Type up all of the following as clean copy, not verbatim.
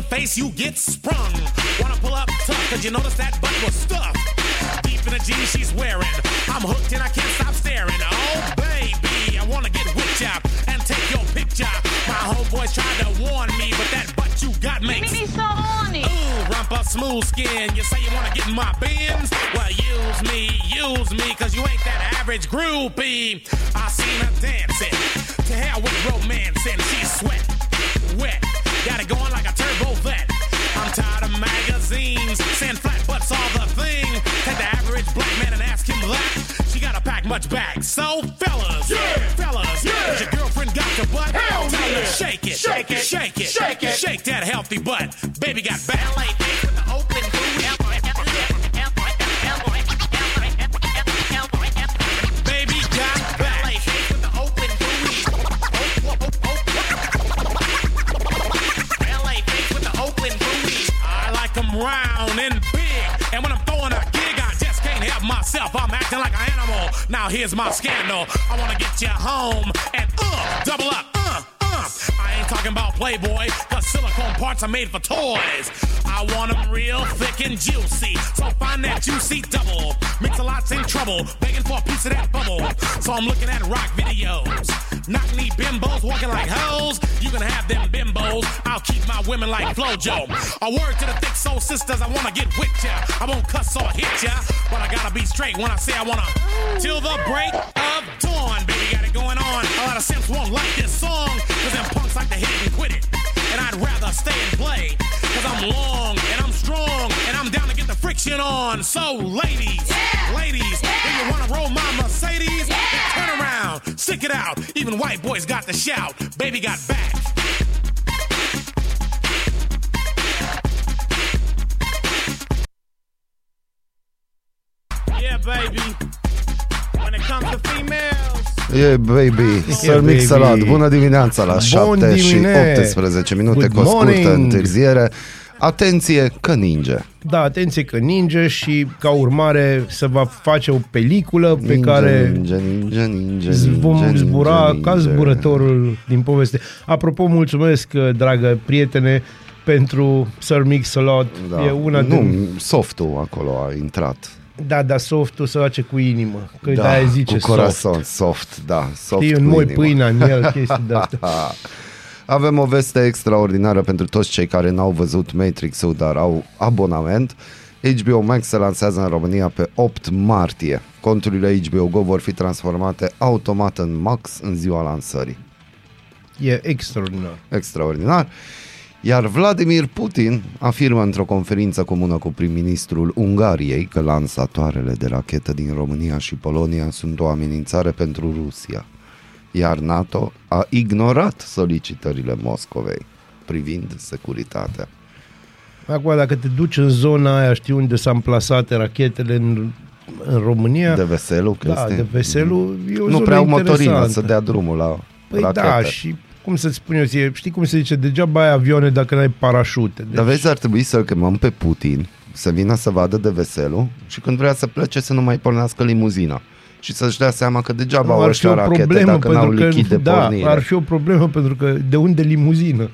face, you get sprung. Wanna pull up tough, cause you notice that butt was stuffed. Deep in the jeans she's wearing. I'm hooked and I can't stop staring. Oh, baby, I wanna get whipped up and take your picture. My homeboys tried to warn me, but that butt you got makes me so horny. Ooh, rump up smooth skin. You say you wanna get in my bins? Well, use me, cause you ain't that average groupie. I seen her dancing. To hell with romance and she's sweat, wet. Got it going like a turbo vet. I'm tired of magazines. Sand flat butts all the thing. Take the average black man and ask him that. She gotta pack much back. So fellas, yeah. Fellas, yeah. Is your girlfriend got the butt? Hell tell yeah. Her shake it, shake it, shake it, shake it. Shake that healthy butt. Baby got ballet feet with the open booty. Baby got ballet feet with the open booty. Round and big, and when I'm throwing a gig, I just can't help myself. I'm acting like an animal. Now here's my scandal. I wanna get you home and double up. I ain't talking about Playboy, cause silicone parts are made for toys. I want them real thick and juicy, so find that juicy double. Mix-a-Lot's in trouble, begging for a piece of that bubble. So I'm looking at rock videos. Knock-knee bimbos walking like hoes. You can have them bimbos, I'll keep my women like Flojo. A word to the thick soul sisters, I wanna get with ya. I won't cuss or hit ya, but I gotta be straight when I say I wanna. Till the break of dawn, baby, got it going on. A lot of simps won't like this song, cause them punks like to hit it and quit it. And I'd rather stay and play, cause I'm long and I'm strong and I'm down to get the friction on. So ladies, yeah. Ladies, yeah. If you wanna roll my Mercedes, yeah. Then turn around, stick it out. Even white boys got the shout, baby got back. Yeah, baby. When it comes to females. Yeah, baby, Sir Mix-a-Lot, bună dimineața la 7 și 18 minute cu o scurtă întârziere. Atenție că ninge. Da, atenție că ninge și ca urmare se va face o peliculă pe care vom zbura ca zburătorul din poveste. Apropo, mulțumesc, dragă prietene, pentru Sir Mix-a-Lot. Da. E una din... softul acolo a intrat. Da, dar softul se face cu inimă. Că da, de-aia zice cu corazon, soft, da, soft. Știi, în moi pâinea în el, chestii de asta. Avem o veste extraordinară pentru toți cei care n-au văzut Matrix-ul, dar au abonament. HBO Max se lansează în România pe 8 martie. Conturile HBO GO vor fi transformate automat în Max în ziua lansării. E extraordinar. Extraordinar. Iar Vladimir Putin afirmă într-o conferință comună cu prim-ministrul Ungariei că lansatoarele de rachetă din România și Polonia sunt o amenințare pentru Rusia, iar NATO a ignorat solicitările Moscovei privind securitatea. Acum, dacă te duci în zona aia, știi unde s-au amplasate rachetele în România? De Veselu, da, este... de Veselu e o nu prea au motorină să dea drumul la rachete. Da, și... cum să-ți spun eu, știi cum se zice, degeaba ai avioane dacă n-ai parașute. Deci... dar vezi, ar trebui să-l chemăm pe Putin, să vină să vadă de Veselu și când vrea să plece să nu mai pornească limuzina și să-și dea seama că degeaba au ăștia rachete dacă n-au lichid de pornire. Da, ar fi o problemă pentru că de unde limuzină?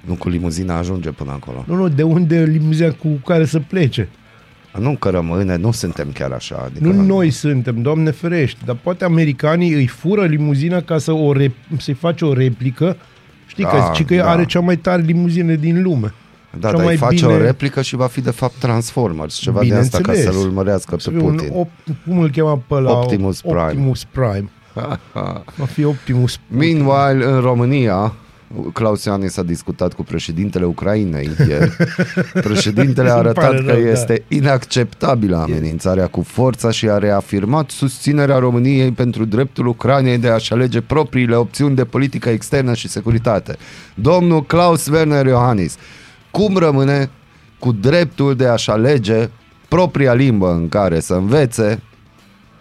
Nu, cu limuzina ajunge până acolo. Nu, de unde limuzina cu care să plece? Nu că rămâne, nu suntem chiar așa. Adică nu noi suntem, Doamne ferește, dar poate americanii îi fură limuzina ca să să-i face o replică. Știi, da, că are cea mai tare limuzină din lume. Da, dar îi face o replică și va fi de fapt Transformers, ceva de asta, ca să-l urmărească pe Putin. Cum îl cheamă pe la Optimus Prime. Optimus Prime. Va fi Optimus Prime. Meanwhile, în România... Klaus Iohannis a discutat cu președintele Ucrainei ieri. Președintele a arătat că este inacceptabilă amenințarea cu forța și a reafirmat susținerea României pentru dreptul Ucrainei de a-și alege propriile opțiuni de politică externă și securitate. Domnul Klaus Werner Iohannis, cum rămâne cu dreptul de a-și alege propria limbă în care să învețe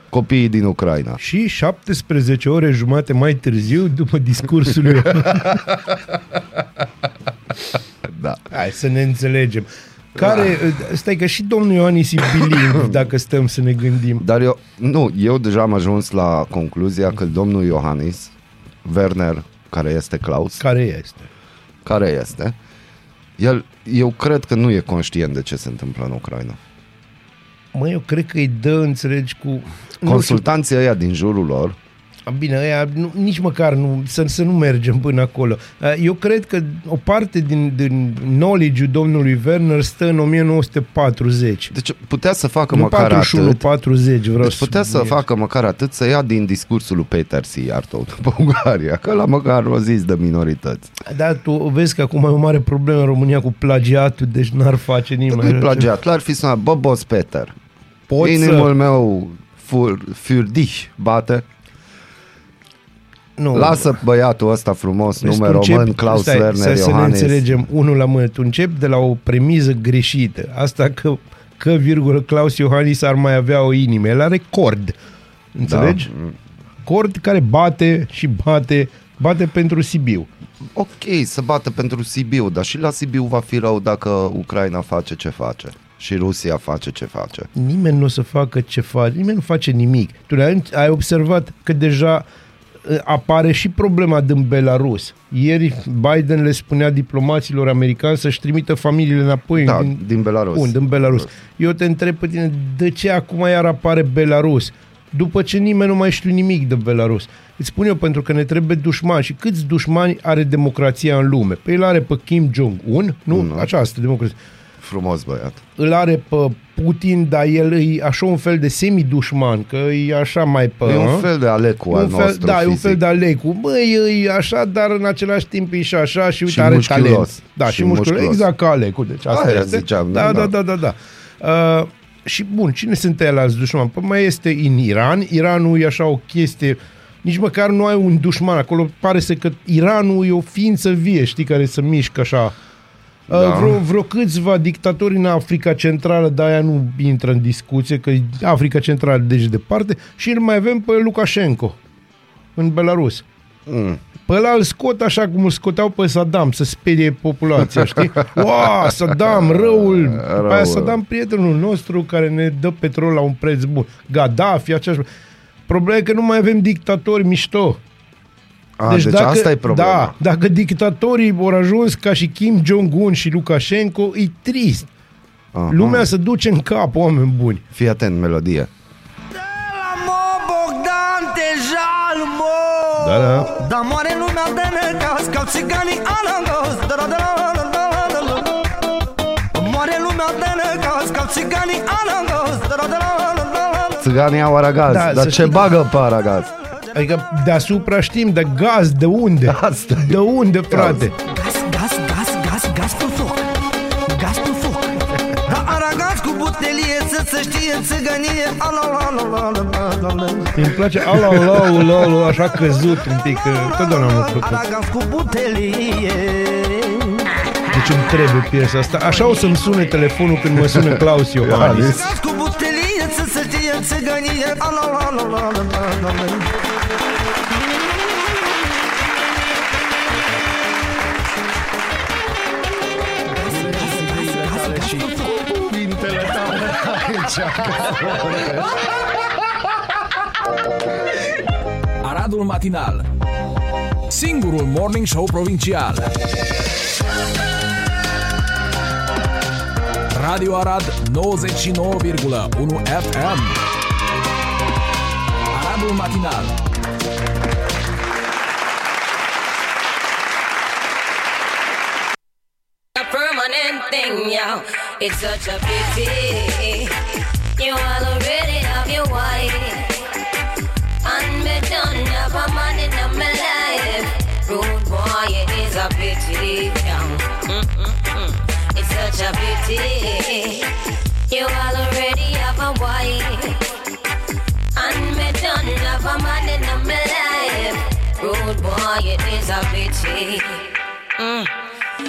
copiii din Ucraina? Și 17 ore jumate mai târziu, după discursul lui. Da. Hai să ne înțelegem. Stai că și domnul Ioannis e biliv, dacă stăm să ne gândim. Dar eu deja am ajuns la concluzia că domnul Iohannis, Werner, care este Klaus, care este, El, eu cred că nu e conștient de ce se întâmplă în Ucraina. Mă, eu cred că îi dă, înțelegi, cu... Consultanții ăia din jurul lor. Bine, aia, nu, nici măcar nu, să nu mergem până acolo. Eu cred că o parte din knowledge-ul domnului Werner stă în 1940. Deci putea să facă nu măcar 41, atât. 40, vreau deci putea să facă măcar atât, să ia din discursul lui Péter Szijjártó după Ungaria, că la măcar o zis de minorități. Dar tu vezi că acum e o mare problemă în România cu plagiatul, deci n-ar face nimeni. Nu-i plagiat, l-ar fi sunat, bă, boss Peter, poți inimul să... meu für dich bate. Nu. Lasă băiatul ăsta frumos, nume român, Klaus Werner Iohannis. Să ne înțelegem unul la mână. Tu începi de la o premisă greșită. Asta că virgulă, Klaus Iohannis ar mai avea o inimă. El are cord. Înțelegi? Da. Cord care bate și bate. Bate pentru Sibiu. Ok, să bată pentru Sibiu, dar și la Sibiu va fi rău dacă Ucraina face ce face. Și Rusia face ce face. Nimeni nu o să facă ce face. Nimeni nu face nimic. Tu ai observat că deja... apare și problema din Belarus. Ieri Biden le spunea diplomaților americani să-și trimită familiile înapoi. Da, din Belarus. Bun, din Belarus. Eu te întreb pe tine, de ce acum iar apare Belarus? După ce nimeni nu mai știu nimic de Belarus. Îți spun eu, pentru că ne trebuie dușmani. Și câți dușmani are democrația în lume? Păi îl are pe Kim Jong-un, nu? Această democrație. Frumos băiat. Îl are pe Putin, dar el e așa un fel de semi-dușman, că e așa mai pe... E un fel de Alecu al nostru. Da, fizic. E un fel de Alecu. Băi, e așa, dar în același timp e și așa și uite, are talent. Da, și mușculos. Exact ca Alecu. Deci asta este. Ziceam, da. Și bun, cine sunt el alți dușmani? Păi mai este în Iran. Iranul e așa o chestie... Nici măcar nu ai un dușman acolo. Pare să că Iranul e o ființă vie, știi, care se mișcă așa... Da. Vreo câțiva dictatori în Africa Centrală, dar aia nu intră în discuție, că Africa Centrală deci departe, și îl mai avem pe Lukashenko în Belarus. Pe ăla îl scot așa cum îl scoteau pe Saddam, să sperie populația, știi? Wow, Saddam, răul. Pe aia Saddam, prietenul nostru care ne dă petrol la un preț bun. Gaddafi, aceeași. Problema e că nu mai avem dictatori mișto. Deci dacă, asta e problema. Da, dacă dictatorii vor ajuns ca și Kim Jong-un și Lukashenko, e trist. Aha. Lumea se duce în cap, oameni buni. Fii atent, melodie. Da. Da moare lumea de necaz, ca țiganii anagos. Moare lumea de necaz, ca țiganii anagos. Țiganii au aragaz, dar ce bagă pe aragaz? Adică deasupra știm, de gaz, de unde? Asta de unde, frate? Gaz cu foc. Gaz cu foc. Da aragaz cu butelie să știe țigănie. Îmi place ala, așa căzut un pic. Totdeauna mă plăcut. Aragaz cu butelie. Deci îmi trebuie piesa asta. Așa o să-mi sune telefonul când mă sună Klaus Iohannis. Aragaz cu butelie să știe țigănie. Aradul matinal, singurul morning show provincial. Radio Arad 99,1 FM. Aradul matinal. It's such a pity you already have your wife. And me don't have a man in my life. Rude boy, it is a pity. It's such a pity you already have a wife. And me don't have a man in my life. Rude boy, it is a pity.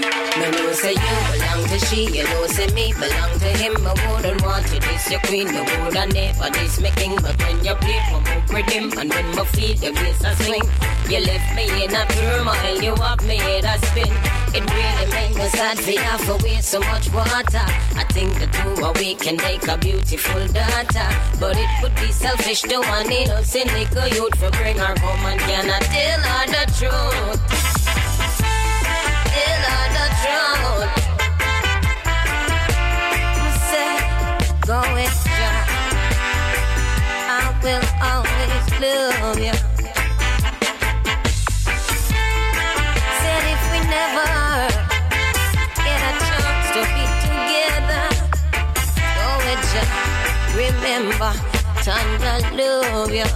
Me know say you belong to she, you know say me belong to him. I wouldn't want you this your queen, you woulda never this me king. But when you play for me with him, and when my feet your bass a swing, you left me in a turmoil, you have me head a spin. It really makes me sad for you for waste so much water. I think the two of we can make a beautiful daughter, but it would be selfish to want innocent little youth for bring her home and cannot tell her the truth. Tell her the truth. remember time to love you.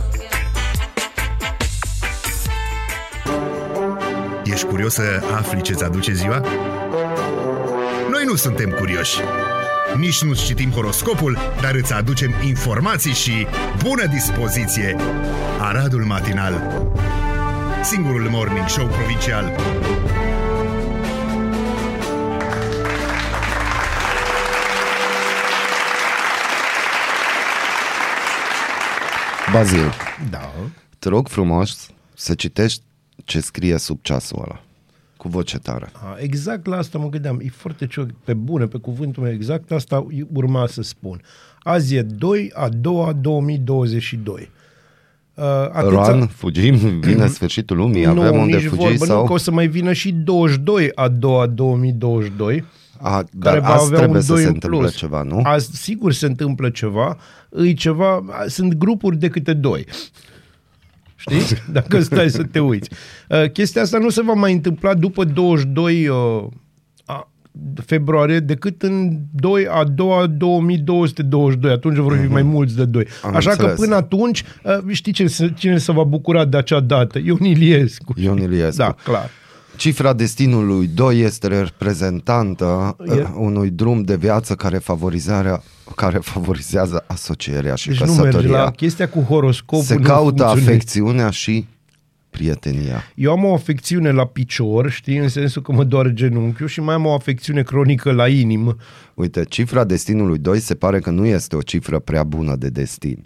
Ești curios să afli ce-ți aduce ziua? Noi nu suntem curioși. Nici nu citim horoscopul, dar îți aducem informații și bună dispoziție. Aradul matinal. Singurul morning show provincial. Bazil, da. Te rog frumos să citești ce scrie sub ceasul ăla, cu voce tare. Exact la asta mă gândeam, e foarte ciudat, pe bune, pe cuvântul meu, exact asta urma să spun. Azi e 2/2/2022. Roan, fugim, vine sfârșitul lumii, nu, avem unde fugi vorbă, sau... Nu, că o să mai vină și 22/2/2022. Dar azi trebuie să se întâmple ceva, nu? Azi sigur se întâmplă ceva, sunt grupuri de câte doi. Știi? Dacă stai să te uiți. Chestia asta nu se va mai întâmpla după 22 februarie decât în 2/2/2222. Atunci vor fi mai mulți de 2. Așa înțeles. Că până atunci, știi cine se va bucura de acea dată? Ion Iliescu. Da, clar. Cifra destinului 2 este reprezentantă unui drum de viață care favorizează asocierea și deci căsătoria. Nu merge la chestia cu horoscopul. Se caută afecțiunea și prietenia. Eu am o afecțiune la picior, știi, în sensul că mă doare genunchiul și mai am o afecțiune cronică la inimă. Uite, cifra destinului 2 se pare că nu este o cifră prea bună de destin.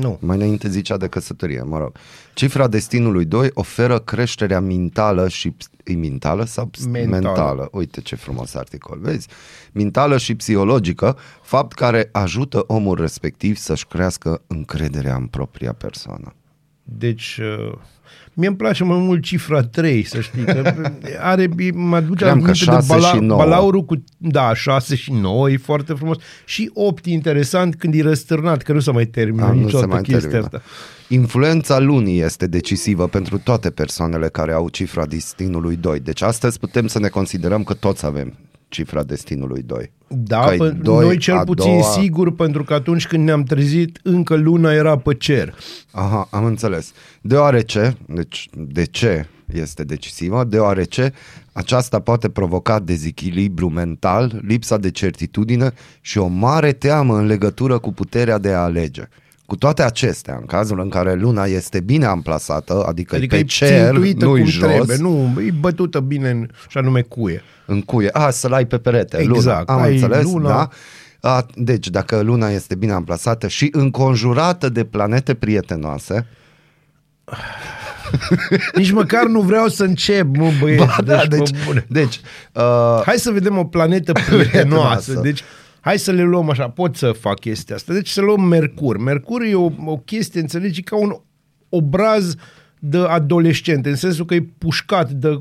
Nu. Mai înainte zicea de căsătorie, mă rog. Cifra destinului 2 oferă creșterea mentală și... mentală sau mentală? Uite ce frumos articol, vezi? Mentală și psihologică, fapt care ajută omul respectiv să-și crească încrederea în propria persoană. Deci... Mie îmi place mai mult cifra 3, să știi, că mă aduce aminte de balaurul cu, da, 6 și 9, e foarte frumos. Și 8, interesant, când e răstârnat, că nu se mai termină niciodată chestia asta. Influența lunii este decisivă pentru toate persoanele care au cifra destinului 2. Deci astăzi putem să ne considerăm că toți avem cifra destinului 2. Da, noi cel puțin sigur, pentru că atunci când ne-am trezit, încă luna era pe cer. Aha, am înțeles. De ce este decisivă? Deoarece aceasta poate provoca dezechilibru mental, lipsa de certitudine și o mare teamă în legătură cu puterea de a alege. Cu toate acestea, în cazul în care luna este bine amplasată, adică pe cer, nu-i jos. Trebuie, nu, e bătută bine în, și anume cuie. În cuie, să-l ai pe perete, exact, luna, am înțeles, luna. Da? Deci, dacă luna este bine amplasată și înconjurată de planete prietenoase... Nici măcar nu vreau să încep, mă băieți, hai să vedem o planetă prietenoasă, deci... Hai să le luăm așa, pot să fac chestia asta. Deci să luăm Mercur. Mercur e o chestie, înțelegi, ca un obraz de adolescent, în sensul că e pușcat de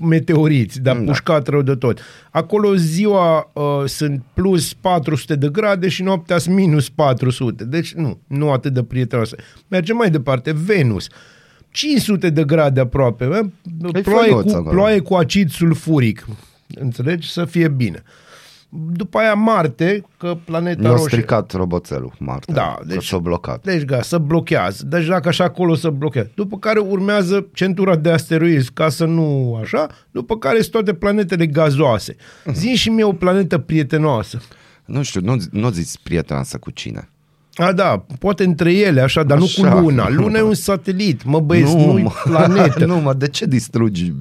meteoriți, dar pușcat rău de tot. Acolo ziua sunt plus 400 de grade și noaptea sunt minus 400. Deci nu atât de prietenoasă. Mergem mai departe, Venus. 500 de grade aproape. Ploaie cu acid sulfuric. Înțelegi? Să fie bine. După aia Marte, că planeta roșie. Mi-a stricat roboțelul Marte, da, deci, s-a blocat. Deci se blochează, deci dacă așa acolo se blochează. După care urmează centura de asteroizi, ca să nu așa, după care sunt toate planetele gazoase. Zi și mie o planetă prietenoasă. Nu știu, nu zici prietenoasă cu cine? Da, poate între ele, așa, dar așa. Nu cu Luna. Luna e un satelit, mă băieți, nu-i planetă. Nu, de ce distrugi...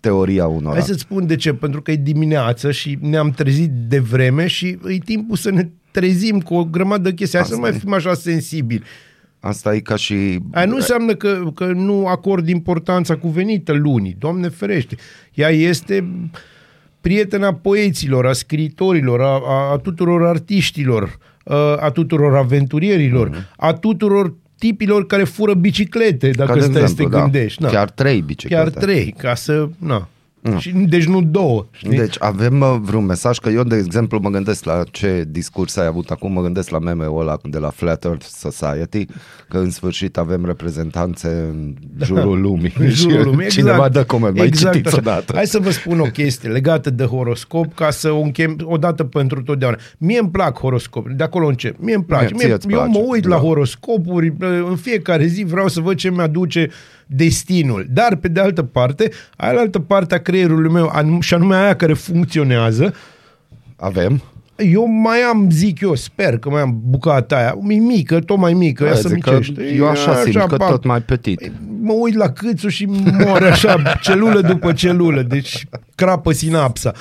teoria unora. Hai să-ți spun de ce, pentru că e dimineață și ne-am trezit de vreme și e timpul să ne trezim cu o grămadă de chestii. Hai să nu mai fim așa sensibili. Asta e ca și... Aia nu înseamnă că nu acord importanța cuvenită lunii, Doamne ferește. Ea este prietena poeților, a scriitorilor, a tuturor artiștilor, a tuturor aventurierilor, a tuturor tipilor care fură biciclete, dacă stai să te gândești. Chiar 3 biciclete. Ca să... Na. No. Și, deci nu două, știi? Deci avem vreun mesaj? Că eu, de exemplu, mă gândesc la ce discurs ai avut acum, mă gândesc la meme-ul ăla de la Flat Earth Society, că în sfârșit avem reprezentanțe în jurul lumii. În jurul lumii, exact. Cineva dă coment, exact, mai citiți odată. Hai să vă spun o chestie legată de horoscop, ca să o închem odată pentru totdeauna. Mie îmi plac horoscopul, de acolo încep. Mie îmi place. Eu mă uit la horoscopuri, în fiecare zi vreau să văd ce mi-aduce destinul. Dar, pe de altă parte, altă parte a creierului meu, și anume aia care funcționează, avem. Eu mai am, zic eu, sper că mai am bucata aia, e mică, tot mai mică, aia se micește. Eu așa simt, așa, că tot mai petit. Mă uit la câțul și mor așa, celulă după celulă, deci crapă sinapsa.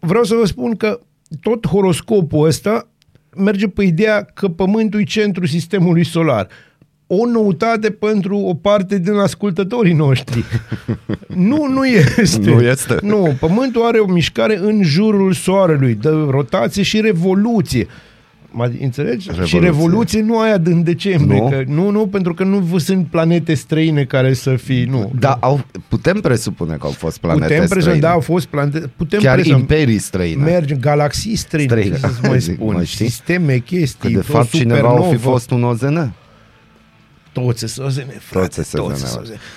Vreau să vă spun că tot horoscopul ăsta merge pe ideea că Pământul e centrul sistemului solar. O noutate pentru o parte din ascultătorii noștri. Nu este. Nu, Pământul are o mișcare în jurul Soarelui, de rotație și revoluție. Înțelegi? Revoluție. Și revoluție nu aia din decembrie. Nu? Că, nu, pentru că nu sunt planete străine care să fie, nu. Dar putem presupune că au fost planete străine. Da, au fost planete. Chiar imperii străine. Mergem, galaxii străine, să mai spun. Sisteme, chestii, că de fapt cineva au fi fost un OZN. Toți se sozene.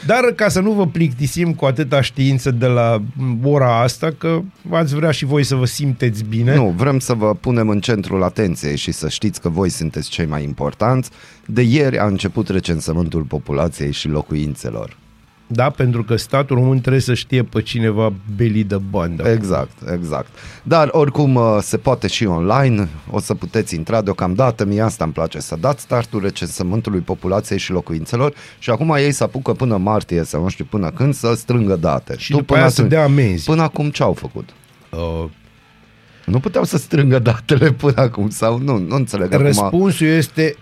Dar ca să nu vă plictisim cu atâta știință de la ora asta, că ați vrea și voi să vă simteți bine. Nu, vrem să vă punem în centrul atenției și să știți că voi sunteți cei mai importanți. De ieri a început recensământul populației și locuințelor. Da, pentru că statul român trebuie să știe pe cineva belii de bandă. Exact. Dar oricum se poate și online, o să puteți intra deocamdată, mie asta îmi place, să dați startul recensământului populației și locuințelor și acum ei se apucă până martie sau nu știu până când să strângă date. Și tu, după aia să dea amenzi. Până acum ce au făcut? Nu puteau să strângă datele până acum sau nu înțeleg. Răspunsul este...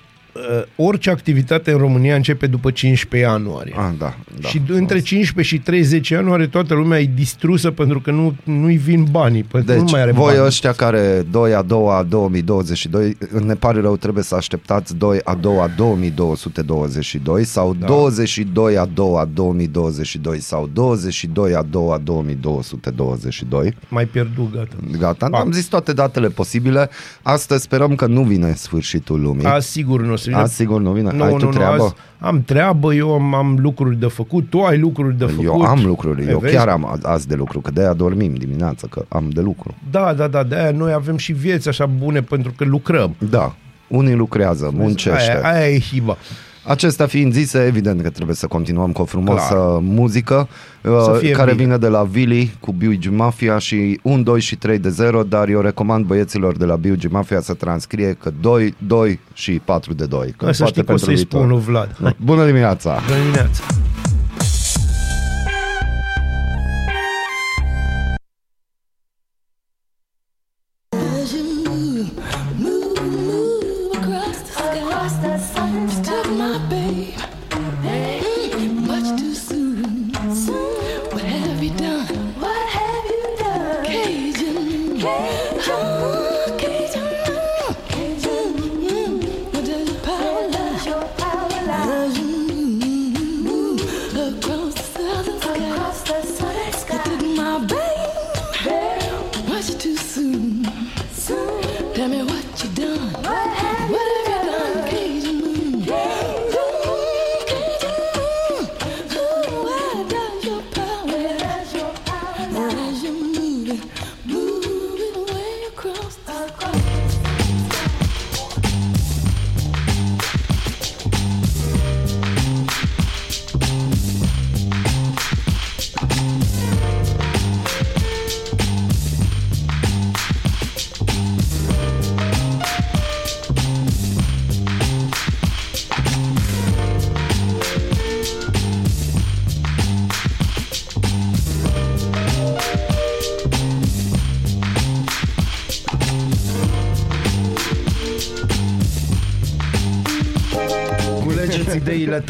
orice activitate în România începe după 15 ianuarie. Da, și între 15 și 30 ianuarie toată lumea e distrusă pentru că nu-i vin banii. Pentru deci, nu mai are voi banii. Ăștia care 2/2/2022, ne pare rău, trebuie să așteptați 2/2/2222 sau 22/2/2022 sau 22/2/2222. Mai pierdut, gata. Am zis toate datele posibile. Astăzi sperăm că nu vine sfârșitul lumii. Sigur nu vine. Am treabă, eu am lucruri de făcut, tu ai lucruri de făcut. Eu am lucruri, chiar am azi de lucru, că de-aia dormim dimineața, că am de lucru. Da, de-aia noi avem și vieți așa bune pentru că lucrăm. Da, unii lucrează, muncește. Aia e hiba. Acestea fiind zise, evident că trebuie să continuăm cu o frumoasă muzică care vine de la Vili cu B.U.G. Mafia și 1, 2 și 3 de 0, dar eu recomand băieților de la B.U.G. Mafia să transcrie că 2, 2 și 4 de 2. Că să știi că o să-i spun lui Vlad. Bună dimineața! Bună dimineața! Ideile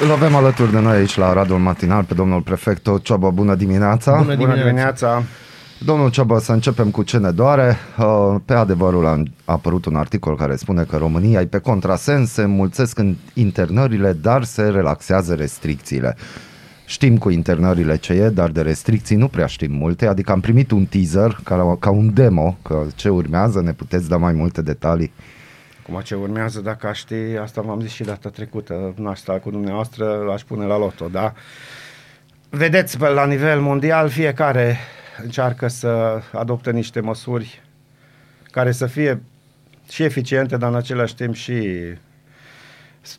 Îl avem alături de noi aici la Aradul Matinal pe domnul prefect Cioba. Bună dimineața! Bună dimineața! Domnul Cioba, să începem cu ce ne doare. Pe Adevărul a apărut un articol care spune că România e pe contrasens, se înmulțesc în internările, dar se relaxează restricțiile. Știm cu internările ce e, dar de restricții nu prea știm multe, adică am primit un teaser ca un demo, că ce urmează, ne puteți da mai multe detalii? Acum ce urmează, dacă aș ști, asta v-am zis și data trecută, asta cu dumneavoastră l-aș pune la loto, da? Vedeți, la nivel mondial, fiecare încearcă să adopte niște măsuri care să fie și eficiente, dar în același timp și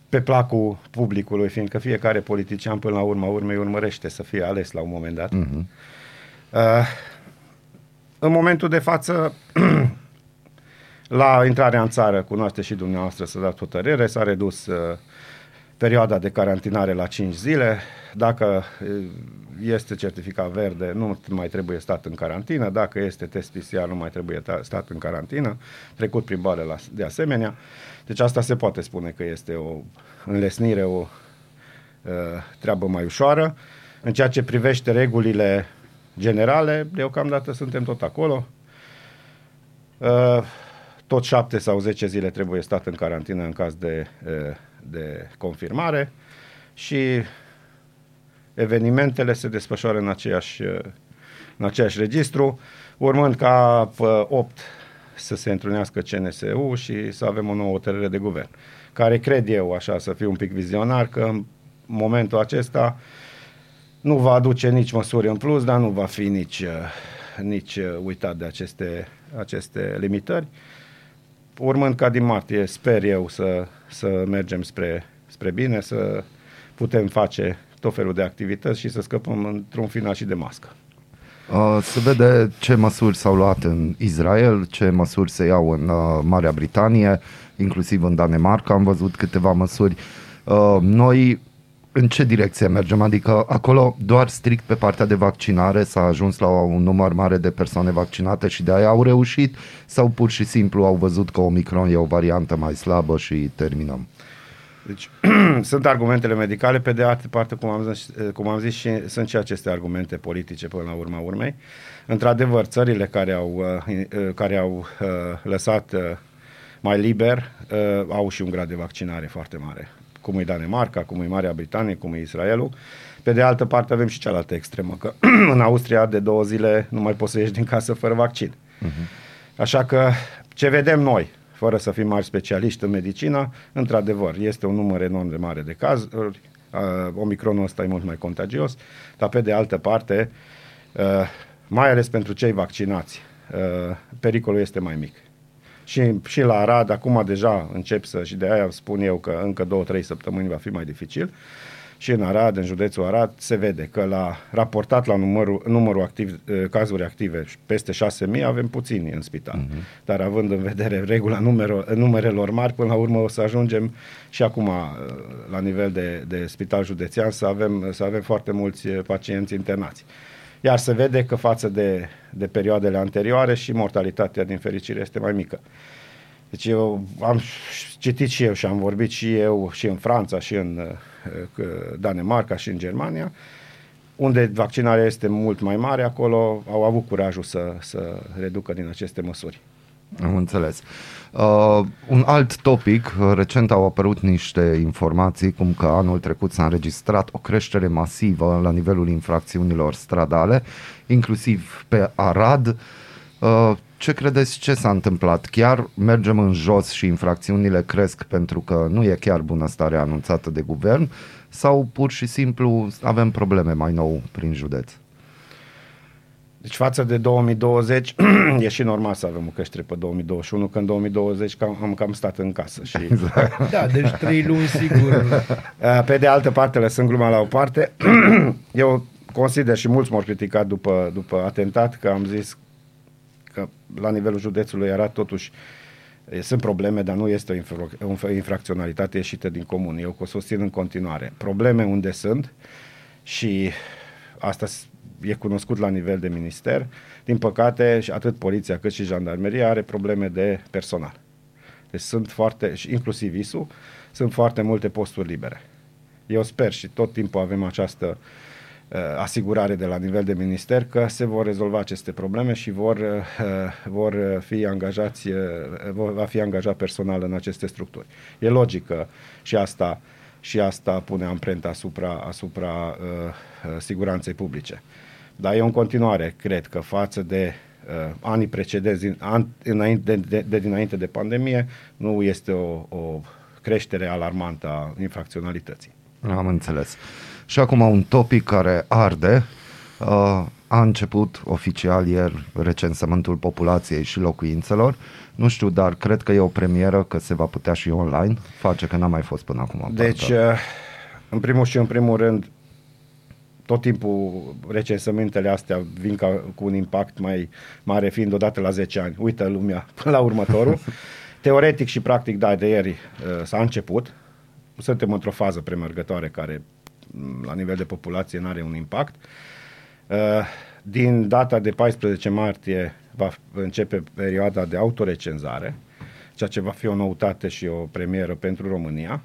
pe placul publicului, fiindcă fiecare politician până la urmei urmărește să fie ales la un moment dat. Uh-huh. În momentul de față, la intrarea în țară, cunoaște și dumneavoastră, să dați o tărere, s-a redus perioada de carantinare la 5 zile. Dacă este certificat verde, nu mai trebuie stat în carantină. Dacă este test PCR, nu mai trebuie stat în carantină. Trecut prin boală de asemenea. Deci asta se poate spune că este o înlesnire, o treabă mai ușoară. În ceea ce privește regulile generale, deocamdată suntem tot acolo. Tot 7 sau 10 zile trebuie stat în carantină în caz de confirmare și evenimentele se desfășoară în aceeași registru, urmând ca 8 să se întrunească CNSU și să avem o nouă hotărâre de guvern, care cred eu, așa, să fiu un pic vizionar, că în momentul acesta nu va aduce nici măsuri în plus, dar nu va fi nici uitat de aceste limitări. Urmând ca din martie, sper eu, să mergem spre bine, să putem face tot felul de activități și să scăpăm într-un final și de mască. Se vede ce măsuri s-au luat în Israel, ce măsuri se iau în Marea Britanie, inclusiv în Danemarca am văzut câteva măsuri. Noi în ce direcție mergem? Adică acolo doar strict pe partea de vaccinare s-a ajuns la un număr mare de persoane vaccinate și de aia au reușit, sau pur și simplu au văzut că Omicron e o variantă mai slabă și terminăm? Deci sunt argumentele medicale, pe de altă parte, cum am zis, și sunt și aceste argumente politice până la urma urmei. Într-adevăr, țările care au lăsat mai liber au și un grad de vaccinare foarte mare, cum e Danemarca, cum e Marea Britanie, cum e Israelul. Pe de altă parte avem și cealaltă extremă, că în Austria de 2 zile nu mai poți să ieși din casă fără vaccin. Uh-huh. Așa că ce vedem noi, fără să fim mari specialiști în medicină, într-adevăr, este un număr enorm de mare de cazuri, Omicronul ăsta e mult mai contagios, dar pe de altă parte, mai ales pentru cei vaccinați, pericolul este mai mic. Și la Arad, acum deja și de aia spun eu că încă 2-3 săptămâni va fi mai dificil, și în Arad, în județul Arad, se vede că raportat la numărul activ, cazuri active peste 6.000, avem puțini în spital. Uh-huh. Dar având în vedere regula numerelor mari, până la urmă o să ajungem și acum la nivel de spital județean să avem foarte mulți pacienți internați. Iar se vede că față de perioadele anterioare și mortalitatea, din fericire, este mai mică. Deci eu am citit și eu și am vorbit și eu și în Franța și în Danemarca și în Germania, unde vaccinarea este mult mai mare, acolo au avut curajul să reducă din aceste măsuri. Am înțeles. Un alt topic, recent au apărut niște informații cum că anul trecut s-a înregistrat o creștere masivă la nivelul infracțiunilor stradale, inclusiv pe Arad. Ce credeți, ce s-a întâmplat? Chiar mergem în jos și infracțiunile cresc pentru că nu e chiar bunăstarea anunțată de guvern, sau pur și simplu avem probleme mai nou prin județ? Deci față de 2020 e și normal să avem o creștere pe 2021, că în 2020 am stat în casă. Și... Exact. Da, deci 3 luni sigur. Pe de altă parte, lăsând gluma la o parte, eu consider, și mulți m-au criticat după atentat, că am zis că la nivelul județului Arad totuși sunt probleme, dar nu este o infracționalitate ieșită din comun. Eu o susțin în continuare. Probleme unde sunt și asta e cunoscut la nivel de minister. Din păcate, atât poliția cât și jandarmeria are probleme de personal. Deci sunt foarte, și inclusiv ISU, sunt foarte multe posturi libere. Eu sper și tot timpul avem această asigurare de la nivel de minister că se vor rezolva aceste probleme și vor fi angajați, va fi angajat personal în aceste structuri. E logică și asta pune amprenta asupra siguranței publice. Dar eu în continuare cred că față de anii precedenți, dinainte de pandemie, nu este o creștere alarmantă a infracționalității. Am înțeles. Și acum un topic care arde. A început oficial ieri recensământul populației și locuințelor. Nu știu, dar cred că e o premieră că se va putea și online face, că n-a mai fost până acum. Deci, în primul rând, tot timpul recensământele astea vin cu un impact mai mare, fiind odată la 10 ani. Uită lumea până la următorul. Teoretic și practic, da, de ieri s-a început. Suntem într-o fază premergătoare care la nivel de populație nu are un impact. Din data de 14 martie va începe perioada de autorecenzare, ceea ce va fi o noutate și o premieră pentru România.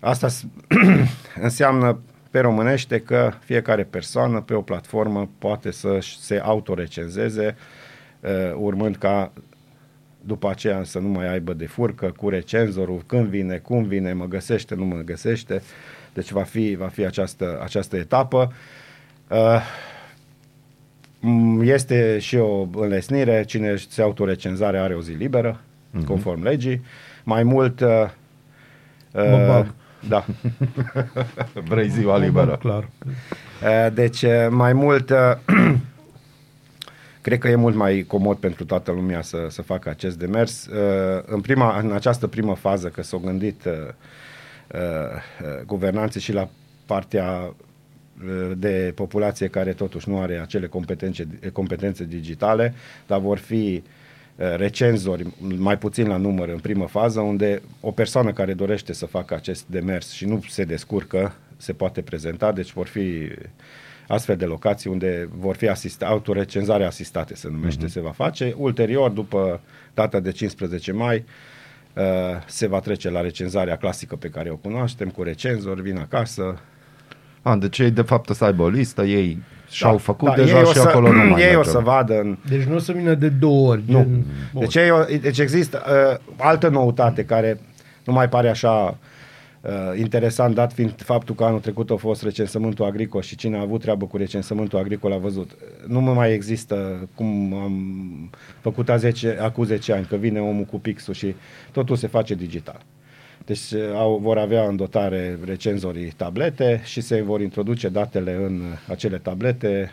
Asta înseamnă pe românește că fiecare persoană pe o platformă poate să se autorecenzeze, urmând ca după aceea să nu mai aibă de furcă cu recenzorul, când vine, cum vine, mă găsește, nu mă găsește. Deci va fi această etapă. Este și o înlesnire, cine se autorecenzare are o zi liberă, conform legii. Mai mult... Da. Vrei ziua liberă. Clar. Deci mai mult... Cred că e mult mai comod pentru toată lumea să facă acest demers. În această primă fază, că s-au gândit guvernanții și la partea de populație care totuși nu are acele competențe digitale, dar vor fi recenzori mai puțin la număr în primă fază, unde o persoană care dorește să facă acest demers și nu se descurcă, se poate prezenta, deci vor fi astfel de locații unde vor fi autorecenzare asistate, se numește, se va face. Ulterior, după data de 15 mai, se va trece la recenzarea clasică pe care o cunoaștem, cu recenzori, vin acasă. Deci ei de fapt o să aibă o listă, ei și-au făcut deja și acolo nu mai. Ei o să vadă. Deci nu o să vină de două ori. Nu. Deci există altă noutate care nu mai pare așa interesant, dat fiind faptul că anul trecut a fost recensământul agricol și cine a avut treabă cu recensământul agricol a văzut. Nu mai există cum am făcut acum 10 ani, că vine omul cu pixul și totul se face digital. Deci vor avea în dotare recenzorii tablete și se vor introduce datele în acele tablete,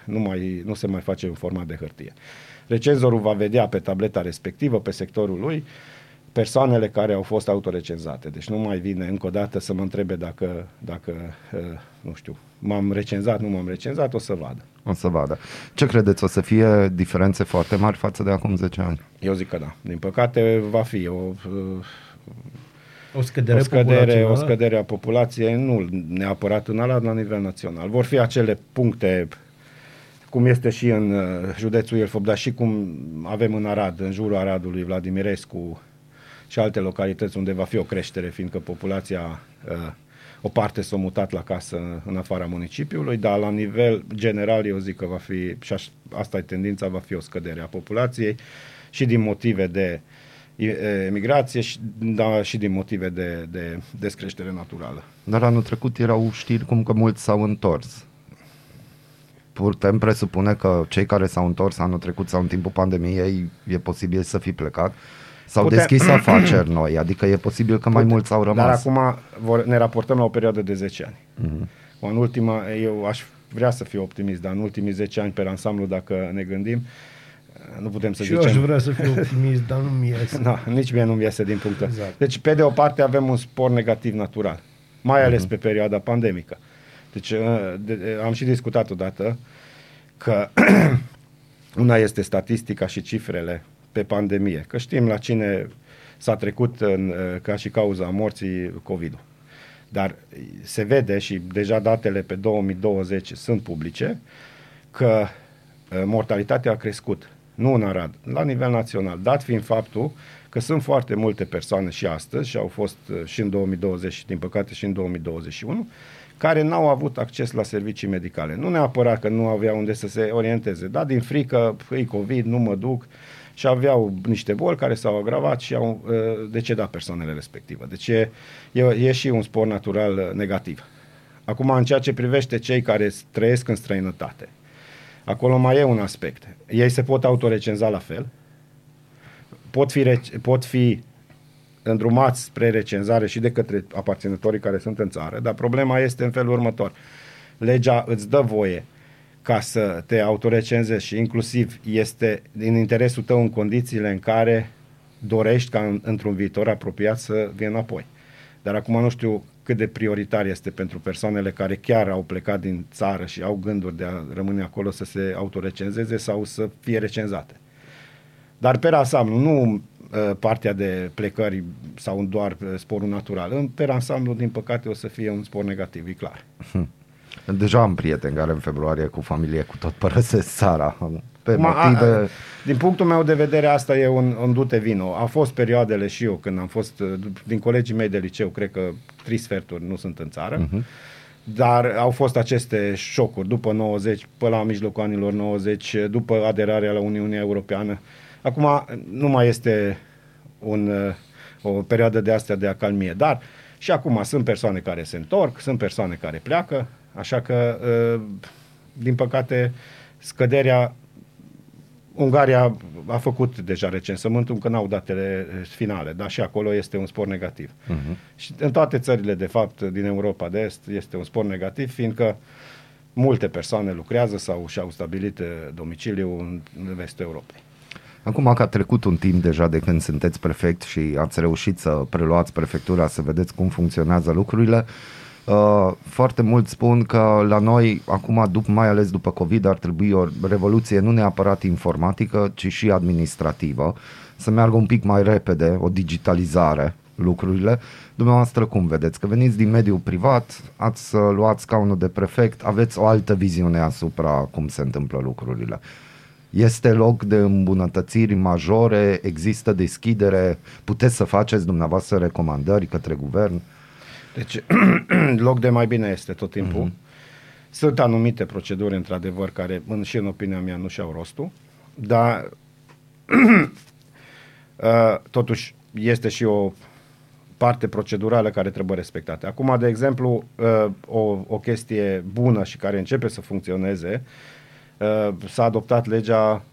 nu se mai face în format de hârtie. Recenzorul va vedea pe tableta respectivă, pe sectorul lui, persoanele care au fost autorecenzate. Deci nu mai vine încă o dată să mă întrebe dacă nu știu, m-am recenzat, nu m-am recenzat, o să vadă. O să vadă. Ce credeți? O să fie diferențe foarte mari față de acum 10 ani? Eu zic că da. Din păcate va fi o scădere a populației, nu neapărat în Arad, la nivel național. Vor fi acele puncte, cum este și în județul Ilfov, dar și cum avem în Arad, în jurul Aradului, Vladimir Iliescu și alte localități unde va fi o creștere, fiindcă populația, o parte s-a mutat la casă în afara municipiului, dar la nivel general eu zic că va fi, și asta e tendința, va fi o scădere a populației și din motive de emigrație, și din motive de descreștere naturală. Dar anul trecut erau știri cum că mulți s-au întors. Putem presupune că cei care s-au întors anul trecut sau în timpul pandemiei e posibil să fi plecat. S-au deschis afaceri noi, adică e posibil că mai mulți au rămas. Dar acum ne raportăm la o perioadă de 10 ani. În ultima, eu aș vrea să fiu optimist, dar în ultimii 10 ani, pe ansamblu, dacă ne gândim, nu putem să zicem. Și eu aș vrea să fiu optimist, dar nu-mi iese. Nici mie nu-mi iese din punctul ăsta. Exact. Deci, pe de o parte, avem un spor negativ natural, mai ales pe perioada pandemică. Deci, am și discutat odată că una este statistica și cifrele pe pandemie, că știm la cine s-a trecut ca și cauza morții COVID-ul. Dar se vede și deja datele pe 2020 sunt publice, că mortalitatea a crescut, nu în Arad, la nivel național, dat fiind faptul că sunt foarte multe persoane și astăzi, și au fost și în 2020 și din păcate și în 2021, care n-au avut acces la servicii medicale. Nu neapărat că nu aveau unde să se orienteze, dar din frică, e COVID, nu mă duc, și aveau niște boli care s-au agravat și au decedat persoanele respective. Deci e și un spor natural negativ. Acum, în ceea ce privește cei care trăiesc în străinătate, acolo mai e un aspect. Ei se pot autorecenza la fel, pot fi îndrumați spre recenzare și de către aparținătorii care sunt în țară, dar problema este în felul următor. Legea îți dă voie ca să te autorecenzezi și inclusiv este în interesul tău în condițiile în care dorești ca într-un viitor apropiat să vii înapoi. Dar acum nu știu cât de prioritar este pentru persoanele care chiar au plecat din țară și au gânduri de a rămâne acolo să se autorecenzeze sau să fie recenzate. Dar pe ansamblu, nu partea de plecări sau doar sporul natural. Pe ansamblu, din păcate, o să fie un spor negativ, e clar. Deja am prieteni care în februarie cu familie cu tot părăsesc țara. Din punctul meu de vedere, asta e un dute vino. A fost perioadele și eu când am fost, din colegii mei de liceu, cred că 3 sferturi nu sunt în țară, dar au fost aceste șocuri după 90, până la mijlocul anilor 90, după aderarea la Uniunea Europeană. Acum nu mai este o perioadă de astea de acalmie, dar și acum sunt persoane care se întorc, sunt persoane care pleacă, așa că, din păcate, scăderea... Ungaria a făcut deja recensământul, încă n-au datele finale, dar și acolo este un spor negativ. Și în toate țările, de fapt, din Europa de Est, este un spor negativ, fiindcă multe persoane lucrează sau și-au stabilit domiciliu în vestul Europei. Acum că a trecut un timp deja de când sunteți prefect și ați reușit să preluați prefectura, să vedeți cum funcționează lucrurile, foarte mult spun că la noi acum, mai ales după COVID, ar trebui o revoluție nu neapărat informatică, ci și administrativă, să meargă un pic mai repede, o digitalizare lucrurile. Dumneavoastră cum vedeți? Că veniți din mediul privat, ați luat scaunul de prefect, aveți o altă viziune asupra cum se întâmplă lucrurile. Este loc de îmbunătățiri majore? Există deschidere? Puteți să faceți dumneavoastră recomandări către guvern? Deci, loc de mai bine este tot timpul. Sunt anumite proceduri, într-adevăr, care, și în opinia mea, nu și-au rostul, dar totuși este și o parte procedurală care trebuie respectată. Acum, de exemplu, o chestie bună și care începe să funcționeze, s-a adoptat legea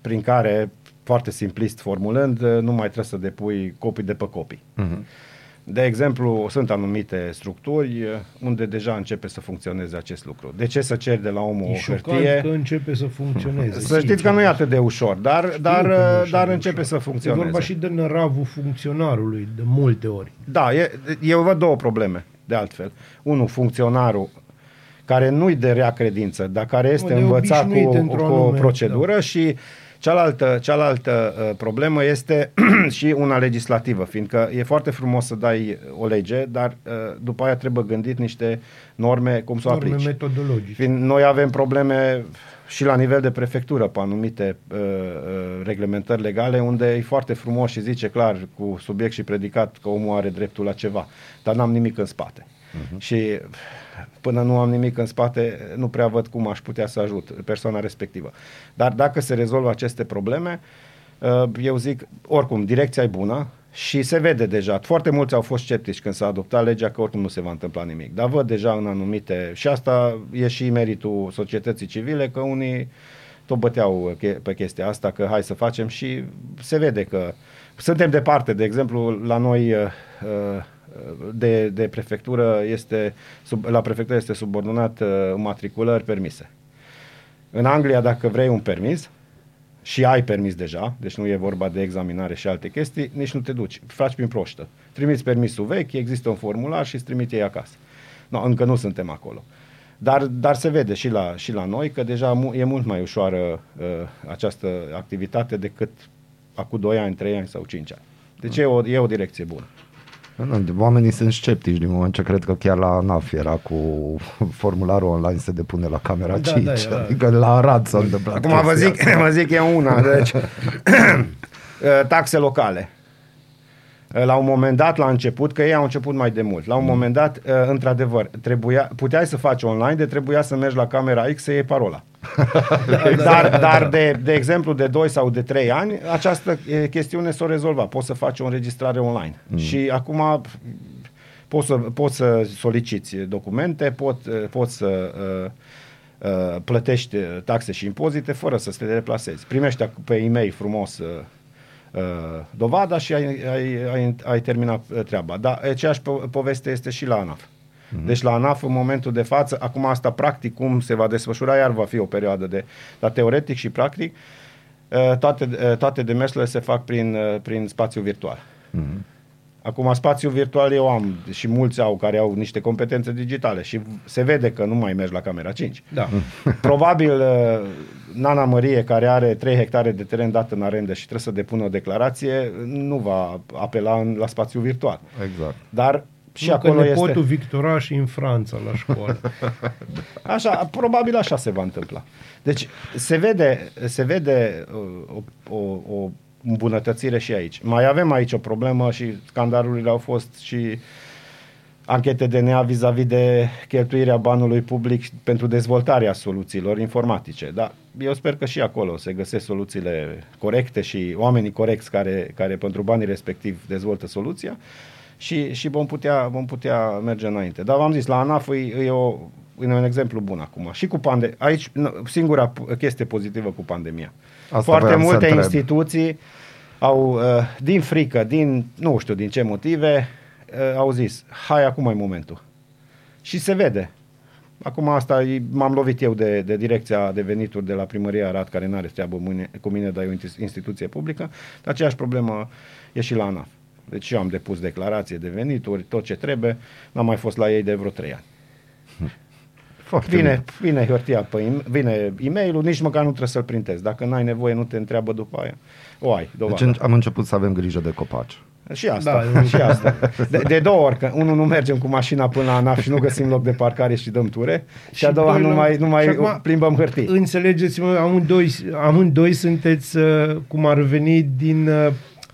prin care, foarte simplist formulând, nu mai trebuie să depui copii de pe copii. De exemplu, sunt anumite structuri unde deja începe să funcționeze acest lucru. De ce să ceri de la omul o hârtie? Că începe să funcționeze. Să știți că nu e atât de ușor, dar începe să funcționeze. E vorba și de năravul funcționarului de multe ori. Da, eu văd două probleme, de altfel. Unul, funcționarul care nu-i de rea credință, dar care este învățat cu o procedură, da. Și cealaltă problemă este și una legislativă, fiindcă e foarte frumos să dai o lege, dar după aia trebuie gândit niște norme cum să o aplici. Norme metodologice. Fiind, noi avem probleme și la nivel de prefectură pe anumite reglementări legale unde e foarte frumos și zice clar cu subiect și predicat că omul are dreptul la ceva, dar n-am nimic în spate. Și până nu am nimic în spate, nu prea văd cum aș putea să ajut persoana respectivă. Dar dacă se rezolvă aceste probleme, eu zic, oricum, direcția e bună și se vede deja. Foarte mulți au fost sceptici când s-a adoptat legea că oricum nu se va întâmpla nimic. Dar văd deja în anumite... Și asta e și meritul societății civile, că unii tot băteau pe chestia asta, că hai să facem, și se vede că... Suntem departe, de exemplu, la noi... De prefectură la prefectură este subordonat matriculări permise. În Anglia, dacă vrei un permis și ai permis deja, deci nu e vorba de examinare și alte chestii, nici nu te duci, faci prin poștă. Trimiți permisul vechi, există un formular și îți trimite ei acasă. No, încă nu suntem acolo. Dar se vede și la noi că deja e mult mai ușoară această activitate decât acum 2 ani, 3 ani sau 5 ani. Deci e o direcție bună. Oamenii sunt sceptici din moment ce cred că chiar la ANAF era cu formularul online se depune la camera 5, da, da, adică la Arad s-a întâmplat. Acum vă zic e una, deci taxe locale. La un moment dat, la început, că ei au început mai de mult. La un moment dat, într-adevăr, puteai să faci online, de trebuia să mergi la camera X să iei parola. Dar de exemplu, de 2 sau de 3 ani, această chestiune s-o rezolva. Poți să faci o înregistrare online. Și acum poți să soliciți documente, poți să plătești taxe și impozite fără să te deplasezi. Primești pe e-mail frumos dovada și ai terminat treaba. Dar aceeași poveste este și la ANAF. Deci la ANAF în momentul de față, acum asta practic cum se va desfășura, iar va fi o perioadă de... Dar teoretic și practic toate demersurile se fac prin spațiu virtual. Acum spațiu virtual eu am și mulți care au niște competențe digitale și se vede că nu mai mergi la camera 5. Da. Probabil Nana Mărie, care are 3 hectare de teren dat în arendă și trebuie să depună o declarație, nu va apela la spațiu virtual. Exact. Dar și nu acolo este... Nepotul Victoraș în Franța la școală. Așa, probabil așa se va întâmpla. Deci se vede o îmbunătățire și aici. Mai avem aici o problemă și scandalurile au fost și anchete DNA vis-a-vis de cheltuirea banului public pentru dezvoltarea soluțiilor informatice. Dar eu sper că și acolo se găsesc soluțiile corecte și oamenii corecți care pentru banii respectiv dezvoltă soluția și vom putea merge înainte. Dar v-am zis, la ANAF e un exemplu bun acum. Și cu pandemia. Aici singura chestie pozitivă cu pandemia. Asta foarte multe instituții au, din frică, nu știu din ce motive, au zis, hai, acum e momentul. Și se vede. Acum m-am lovit eu de direcția de venituri de la Primăria Arad, care n-are treabă cu mine, dar e o instituție publică. Dar aceeași problemă e și la ANAF. Deci eu am depus declarație de venituri, tot ce trebuie, n-am mai fost la ei de vreo 3 ani. Vine hârtia, vine e-mail-ul, nici măcar nu trebuie să-l printezi. Dacă n-ai nevoie, nu te întreabă după aia. O ai, dovadă. Deci am început să avem grijă de copaci. Și asta, da, și asta. De 2 ori, că unul nu mergem cu mașina până la ANAF și nu găsim loc de parcare și dăm ture, și a doua nu mai plimbăm hârtii. Înțelegeți-mă, amândoi sunteți, cum ar veni,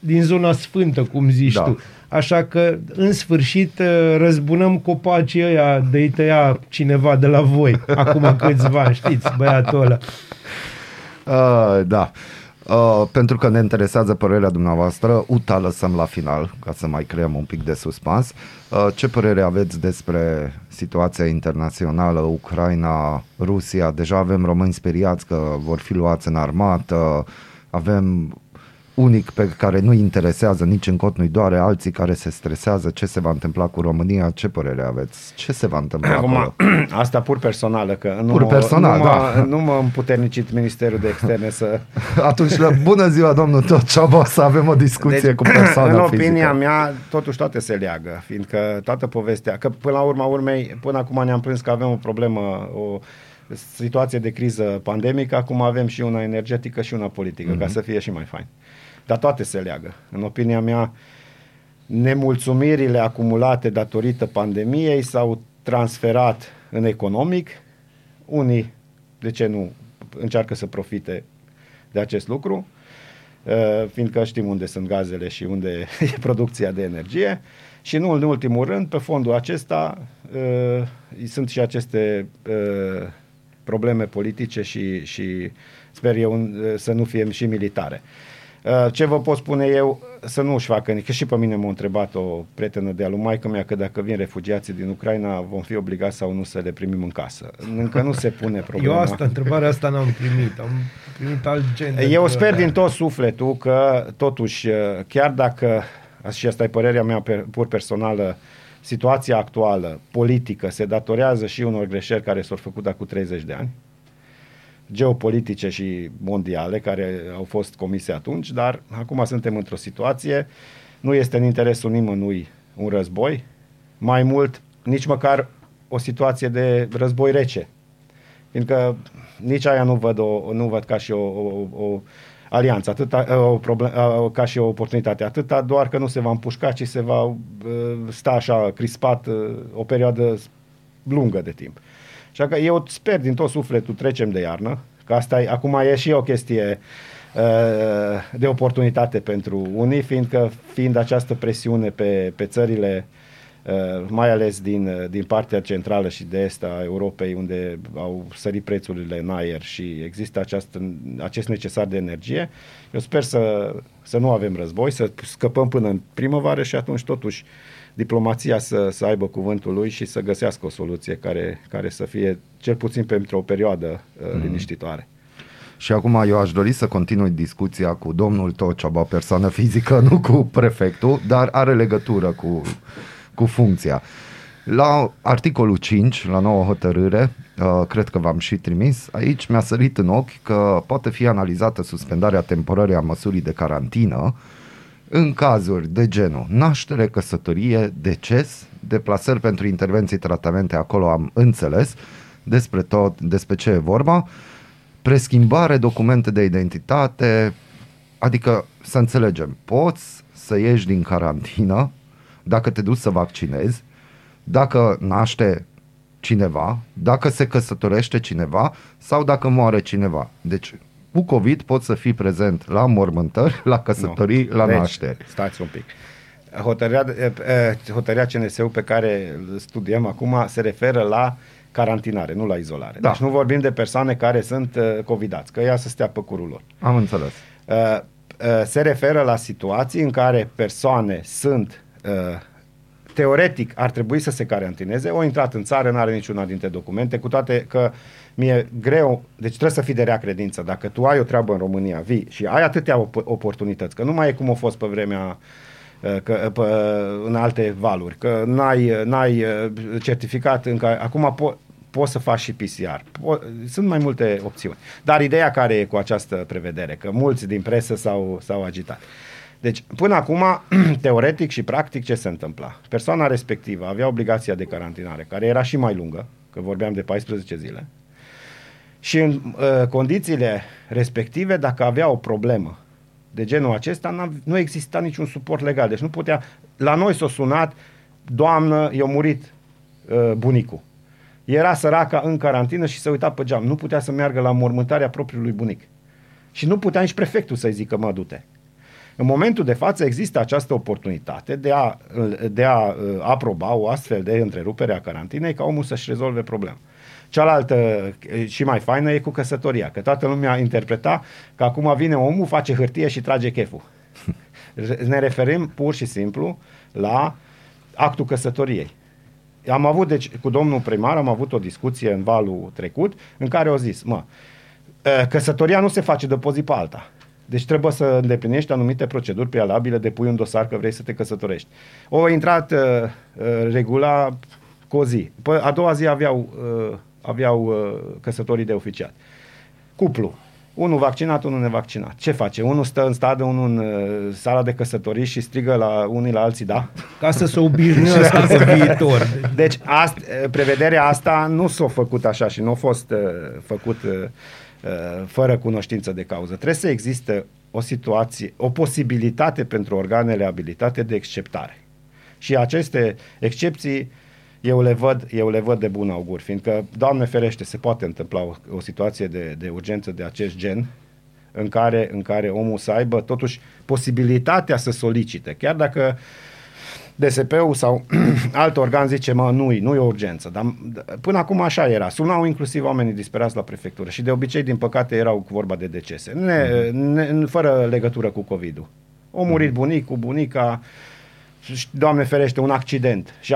din zona sfântă, cum zici tu. Așa că, în sfârșit, răzbunăm copacii ăia de-i tăia cineva de la voi. Acum câțiva, știți, băiatul ăla. Da. Pentru că ne interesează părerea dumneavoastră, UTA lăsăm la final, ca să mai creăm un pic de suspans. Ce părere aveți despre situația internațională, Ucraina, Rusia? Deja avem români speriați că vor fi luați în armată, avem... unic pe care nu-i interesează, nici în cot nu-i doare, alții care se stresează ce se va întâmpla cu România, ce părere aveți? Ce se va întâmpla acolo? Asta pur personală, că nu m-a împuternicit Ministerul de Externe să... Atunci, bună ziua, domnul Tociobo, să avem o discuție cu persoana fizică. În opinia mea, totuși toate se leagă, fiindcă toată povestea, că până la urma urmei, până acum ne-am prins că avem o problemă, o situație de criză pandemică, acum avem și una energetică și una politică, ca să fie și mai fain. Dar toate se leagă. În opinia mea, nemulțumirile acumulate datorită pandemiei s-au transferat în economic. Unii, de ce nu, încearcă să profite de acest lucru, fiindcă știm unde sunt gazele și unde e producția de energie. Și nu în ultimul rând, pe fondul acesta, sunt și aceste probleme politice și sper eu să nu fie și militare. Ce vă pot spune eu, să nu-și facă, că și pe mine m-a întrebat o prietenă de-a lui maică-mea că dacă vin refugiații din Ucraina vom fi obligați sau nu să le primim în casă. Încă nu se pune problema. Eu întrebarea asta n-am primit, am primit alt gen. Eu sper din tot sufletul că totuși, chiar dacă, și asta e părerea mea pur personală, situația actuală, politică, se datorează și unor greșeli care s-au făcut acum 30 de ani. Geopolitice și mondiale care au fost comise atunci, dar acum suntem într-o situație, nu este în interesul nimănui un război, mai mult nici măcar o situație de război rece, fiindcă nici aia nu văd ca și o alianță, ca și o oportunitate, atâta doar că nu se va împușca, ci se va sta așa crispat o perioadă lungă de timp. Așa că eu sper din tot sufletul, trecem de iarnă, că asta e, acum e și o chestie de oportunitate pentru unii, fiind această presiune pe țările, mai ales din partea centrală și de est a Europei, unde au sărit prețurile în aer și există acest necesar de energie. Eu sper să nu avem război, să scăpăm până în primăvară și atunci totuși diplomația să aibă cuvântul lui și să găsească o soluție care să fie cel puțin pentru o perioadă liniștitoare. Și acum eu aș dori să continui discuția cu domnul Tociaba, persoană fizică, nu cu prefectul, dar are legătură cu funcția. La articolul 5, la noua hotărâre, cred că v-am și trimis, aici mi-a sărit în ochi că poate fi analizată suspendarea temporară a măsurii de carantină în cazuri de genul naștere, căsătorie, deces, deplasări pentru intervenții, tratamente, acolo am înțeles despre ce e vorba, preschimbare, documente de identitate, adică să înțelegem, poți să ieși din carantină dacă te duci să vaccinezi, dacă naște cineva, dacă se căsătorește cineva sau dacă moare cineva. Deci cu COVID poți să fii prezent la mormântări, la căsătorii, la nașteri. Stați un pic. Hotărârea CNSU pe care studiem acum se referă la carantinare, nu la izolare. Da. Deci nu vorbim de persoane care sunt covidați, că ea să stea pe curul lor. Am înțeles. Se referă la situații în care persoane sunt teoretic ar trebui să se carantineze, o intrat în țară, n-are niciuna dintre documente, cu toate că mi-e greu, deci trebuie să fii de rea credință. Dacă tu ai o treabă în România, vii și ai atâtea oportunități, că nu mai e cum a fost pe vremea în alte valuri, că n-ai certificat încă, acum poți să faci și PCR. Sunt mai multe opțiuni. Dar ideea care e cu această prevedere, că mulți din presă s-au agitat. Deci, până acum, teoretic și practic, ce se întâmpla? Persoana respectivă avea obligația de carantinare, care era și mai lungă, că vorbeam de 14 zile, și în condițiile respective, dacă avea o problemă de genul acesta, nu exista niciun suport legal. Deci nu putea... La noi s-a sunat, doamnă, i-a murit bunicul. Era săraca în carantină și se uita pe geam. Nu putea să meargă la mormântarea propriului bunic. Și nu putea nici prefectul să-i zică, mă, du-te. În momentul de față există această oportunitate de a aproba o astfel de întrerupere a carantinei ca omul să-și rezolve problema. Cealaltă și mai faină e cu căsătoria, că toată lumea interpreta că acum vine omul, face hârtie și trage cheful. Ne referim pur și simplu la actul căsătoriei. Am avut, deci, cu domnul primar am avut o discuție în valul trecut în care au zis, căsătoria nu se face de pe o zi pe alta. Deci trebuie să îndeplinești anumite proceduri prealabile, depui un dosar că vrei să te căsătorești. O intrat regula cu o zi. A doua zi aveau căsătorii de oficiat. Cuplu. Unul vaccinat, unul nevaccinat. Ce face? Unul stă în stadă, unul în sala de căsătorii și strigă la unii la alții, da? Ca să se obișnuiască pe viitor. Deci prevederea asta nu s-a făcut așa și nu a fost făcut fără cunoștință de cauză. Trebuie să existe o situație, o posibilitate pentru organele abilitate de exceptare. Și aceste excepții eu le văd de bun augur, fiindcă, Doamne ferește, se poate întâmpla o situație de urgență de acest gen în care omul să aibă totuși posibilitatea să solicite, chiar dacă DSP-ul sau alt organ zice, nu e o urgență. Dar până acum așa era. Sunau inclusiv oamenii disperați la prefectură și de obicei, din păcate, erau cu vorba de decese. Fără legătură cu COVID-ul. O murit bunicul, bunica, Doamne ferește, un accident și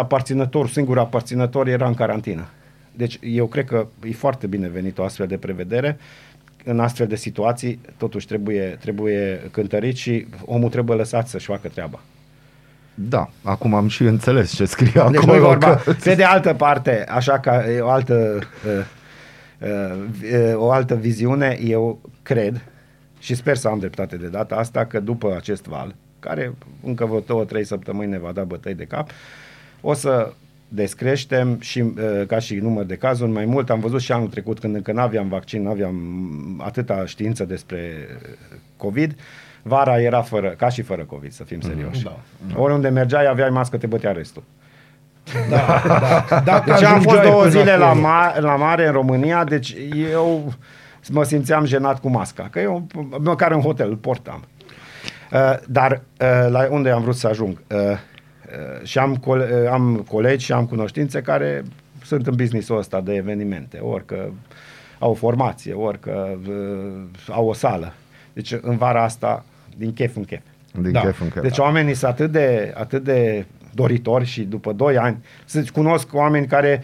singur aparținător era în carantină. Deci eu cred că e foarte binevenit o astfel de prevedere. În astfel de situații, totuși, trebuie cântărit și omul trebuie lăsat să-și facă treaba. Da, acum am și înțeles ce scrie acolo. Deci nu-i vorba. Pe de altă parte, așa că o altă viziune, eu cred și sper să am dreptate de data asta că după acest val, care încă vreo 2-3 săptămâni ne va da bătăi de cap, o să descreștem și ca și număr de cazuri mai mult. Am văzut și anul trecut, când încă n-aveam vaccin, n-aveam atâta știință despre COVID, vara era fără, ca și fără COVID, să fim serioși. Da, da. Oriunde mergeai, aveai mască, te bătea restul. Da, da. Dacă deci am fost 2 zile la mare în România, deci eu mă simțeam jenat cu masca, că eu măcar în hotel îl portam. Dar la unde am vrut să ajung? Și am colegi și am cunoștințe care sunt în businessul ăsta de evenimente, orică au formație, orică au o sală. Deci în vara asta, din chef în chef. Deci oamenii sunt atât de doritori și după 2 ani, să-ți cunosc oameni care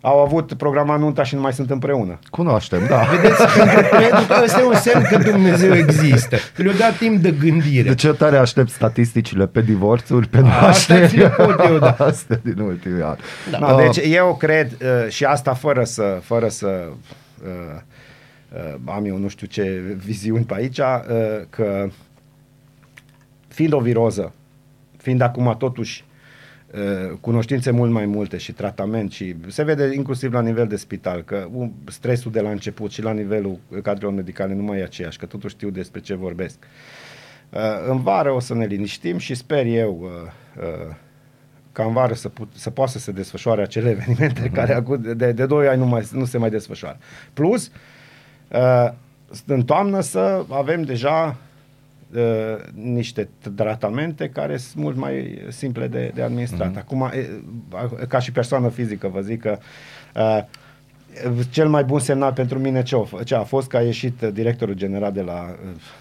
au avut programa nunta și nu mai sunt împreună. Cunoaștem, da. Vedeți, pentru că ăsta e un semn că Dumnezeu există. Le-a dat timp de gândire. De ce tare aștept statisticile pe divorțuri, pe nașteri? Asta ți-l pot eu, da. Asta din ultimii ani. Da. Da, deci eu cred, și asta fără să am eu nu știu ce viziuni pe aici, că fiind o viroză, fiind acum totuși cunoștințe mult mai multe și tratament și se vede inclusiv la nivel de spital că stresul de la început și la nivelul cadrelor medicale nu mai e aceeași, că totuși știu despre ce vorbesc. În vară o să ne liniștim și sper eu ca în vară să poată să se desfășoare acele evenimente care de 2 ani nu se mai desfășoară. Plus, în toamnă să avem deja niște tratamente care sunt mult mai simple de administrat. Acum, ca și persoană fizică, vă zic că cel mai bun semnal pentru mine ce a fost că a ieșit directorul general de la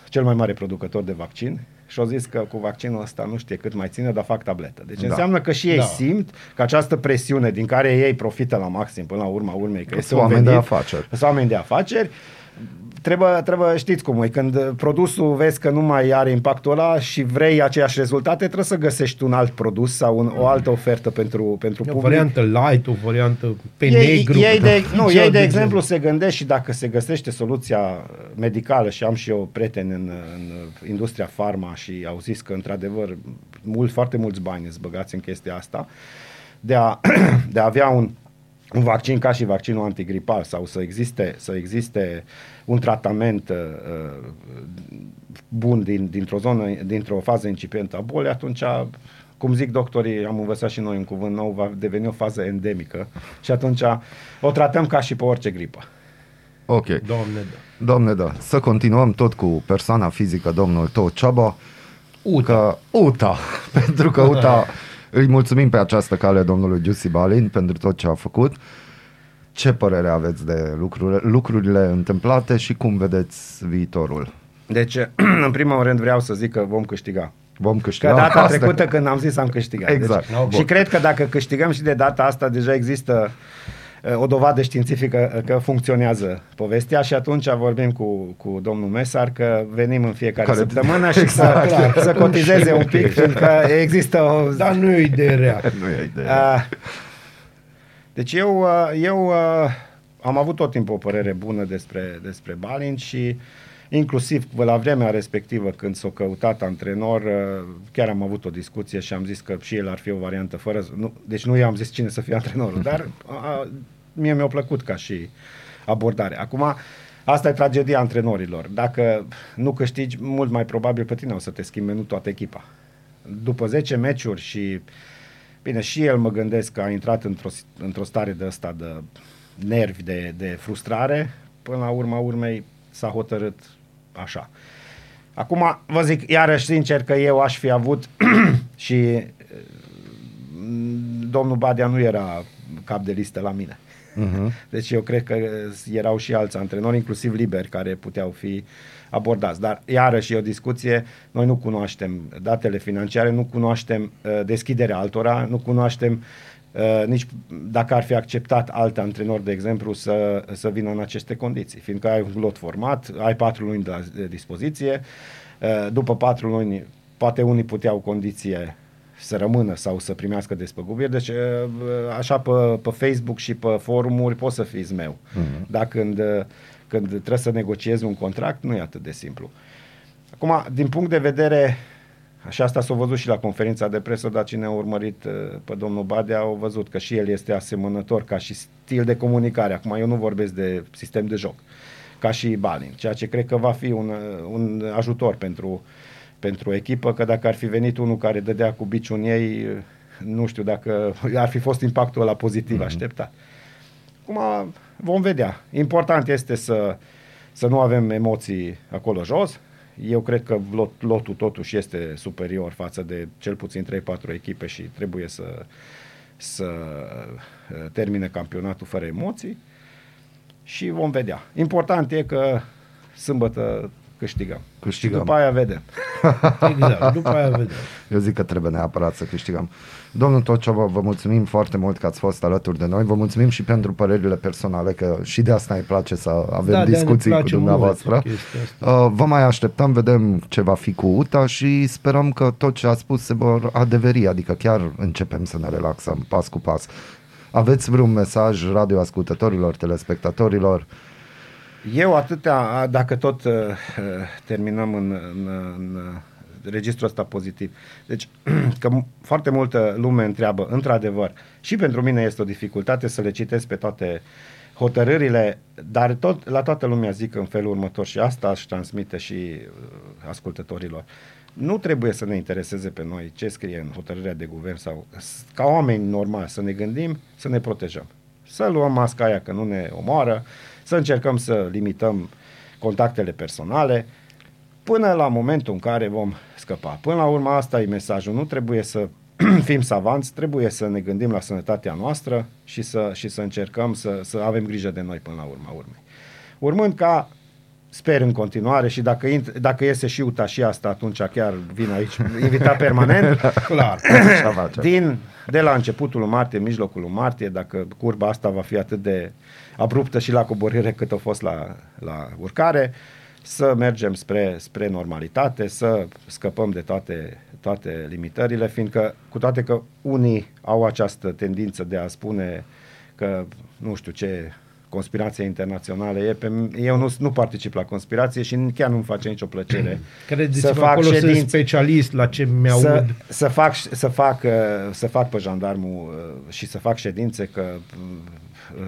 cel mai mare producător de vaccin și a zis că cu vaccinul ăsta nu știe cât mai ține, dar fac tabletă. Deci înseamnă că și ei simt că această presiune din care ei profită la maxim până la urma urmei, că sunt oameni de afaceri. Sunt oameni de afaceri. Trebuie, știți cum e, când produsul vezi că nu mai are impactul ăla și vrei aceeași rezultate, trebuie să găsești un alt produs sau o altă ofertă pentru public. O variantă light, o variantă pe negru. Ei, de exemplu, se gândesc și dacă se găsește soluția medicală, și am și eu prieteni în industria farma și au zis că, într-adevăr, foarte mulți bani îți băgați în chestia asta, de a avea un vaccin ca și vaccinul antigripal sau să existe un tratament bun dintr-o fază incipientă a bolii, atunci, cum zic doctorii, am învățat și noi un cuvânt nou, va deveni o fază endemică și atunci o tratăm ca și pe orice gripă. Ok. Doamne, da. Să continuăm tot cu persoana fizică, domnul tău, Ceaba. UTA. Pentru că UTA... Îi mulțumim pe această cale domnului Giussi Balin pentru tot ce a făcut. Ce părere aveți de lucrurile întâmplate și cum vedeți viitorul? Deci, în primul rând vreau să zic că vom câștiga. Că data trecută când am zis am câștigat. Exact. Deci, și cred că dacă câștigăm și de data asta, deja există o dovadă științifică că funcționează povestea și atunci vorbim cu domnul Mesar că venim în fiecare săptămână și să cotizeze un pic, fiindcă există o... Dar nu e idee rea. Deci eu am avut tot timpul o părere bună despre Balin și inclusiv la vremea respectivă când s-a căutat antrenor, chiar am avut o discuție și am zis că și el ar fi o variantă deci nu i-am zis cine să fie antrenorul, dar mie mi-a plăcut ca și abordare. Acum, asta e tragedia antrenorilor. Dacă nu câștigi, mult mai probabil pe tine o să te schimbe, nu toată echipa. După 10 meciuri și... Bine, și el mă gândesc că a intrat într-o stare de asta de nervi, de frustrare. Până la urma urmei s-a hotărât așa. Acum, vă zic iarăși sincer că eu aș fi avut și domnul Badea nu era cap de listă la mine. Deci eu cred că erau și alți antrenori, inclusiv liberi, care puteau fi abordați. Dar iarăși e o discuție, noi nu cunoaștem datele financiare, nu cunoaștem deschiderea altora, nu cunoaștem nici dacă ar fi acceptat alt antrenor, de exemplu, să vină în aceste condiții, fiindcă ai un lot format, ai 4 luni la dispoziție, după 4 luni poate unii puteau condiție să rămână sau să primească despăgubiri, deci așa pe Facebook și pe forumuri poți să fii zmeu, dar când trebuie să negociezi un contract nu e atât de simplu. Acum, din punct de vedere Și asta s-a văzut și la conferința de presă, dar cine a urmărit pe domnul Badea a văzut că și el este asemănător ca și stil de comunicare. Acum eu nu vorbesc de sistem de joc, ca și Balin, ceea ce cred că va fi un ajutor pentru echipă, că dacă ar fi venit unul care dădea cu biciul în ei, nu știu dacă ar fi fost impactul ăla pozitiv așteptat. Acum vom vedea. Important este să nu avem emoții acolo jos. Eu cred că lotul totuși este superior față de cel puțin 3-4 echipe și trebuie să termine campionatul fără emoții și vom vedea. Important e că sâmbătă câștigăm. După aia vedem. Exact, după aia vedem. Eu zic că trebuie neapărat să câștigăm. Domnul Tociova, vă mulțumim foarte mult că ați fost alături de noi. Vă mulțumim și pentru părerile personale, că și de asta îi place să avem discuții cu dumneavoastră. Vă mai așteptăm, vedem ce va fi cu UTA și sperăm că tot ce a spus se vor adeveri, adică chiar începem să ne relaxăm pas cu pas. Aveți vreun mesaj radioascultătorilor, telespectatorilor? Eu atâtea, dacă tot terminăm în registrul ăsta pozitiv, deci că foarte multă lume întreabă, într-adevăr, și pentru mine este o dificultate să le citesc pe toate hotărârile, dar la toată lumea zic în felul următor și asta își transmite și ascultătorilor. Nu trebuie să ne intereseze pe noi ce scrie în hotărârea de guvern sau ca oameni normali să ne gândim, să ne protejăm. Să luăm masca aia că nu ne omoară, să încercăm să limităm contactele personale până la momentul în care vom scăpa. Până la urmă, asta e mesajul. Nu trebuie să fim savanți, trebuie să ne gândim la sănătatea noastră și să încercăm să avem grijă de noi până la urmă. Urmând ca, sper în continuare, și dacă iese și UTA și asta, atunci chiar vin aici, invitat permanent, clar, de la începutul lui martie, mijlocul lui martie, dacă curba asta va fi atât de abruptă și la coborâre cât a fost la urcare, să mergem spre normalitate, să scăpăm de toate limitările, fiindcă cu toate că unii au această tendință de a spune că nu știu ce conspirație internațională e, eu nu particip la conspirație și chiar nu-mi face nicio plăcere. Credeți-vă, să fac acolo ședințe, sunt specialist la ce mi-aud. Să fac pe jandarmul și să fac ședințe că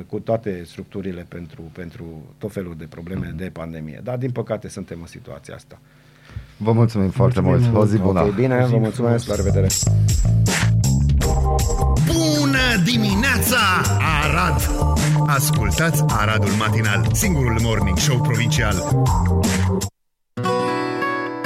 cu toate structurile pentru tot felul de probleme de pandemie. Dar din păcate suntem în situația asta. Vă mulțumim foarte mult. O zi bună. Okay, bine, vă mulțumesc. La revedere. Bună dimineața, Arad! Ascultați Aradul Matinal, singurul morning show provincial.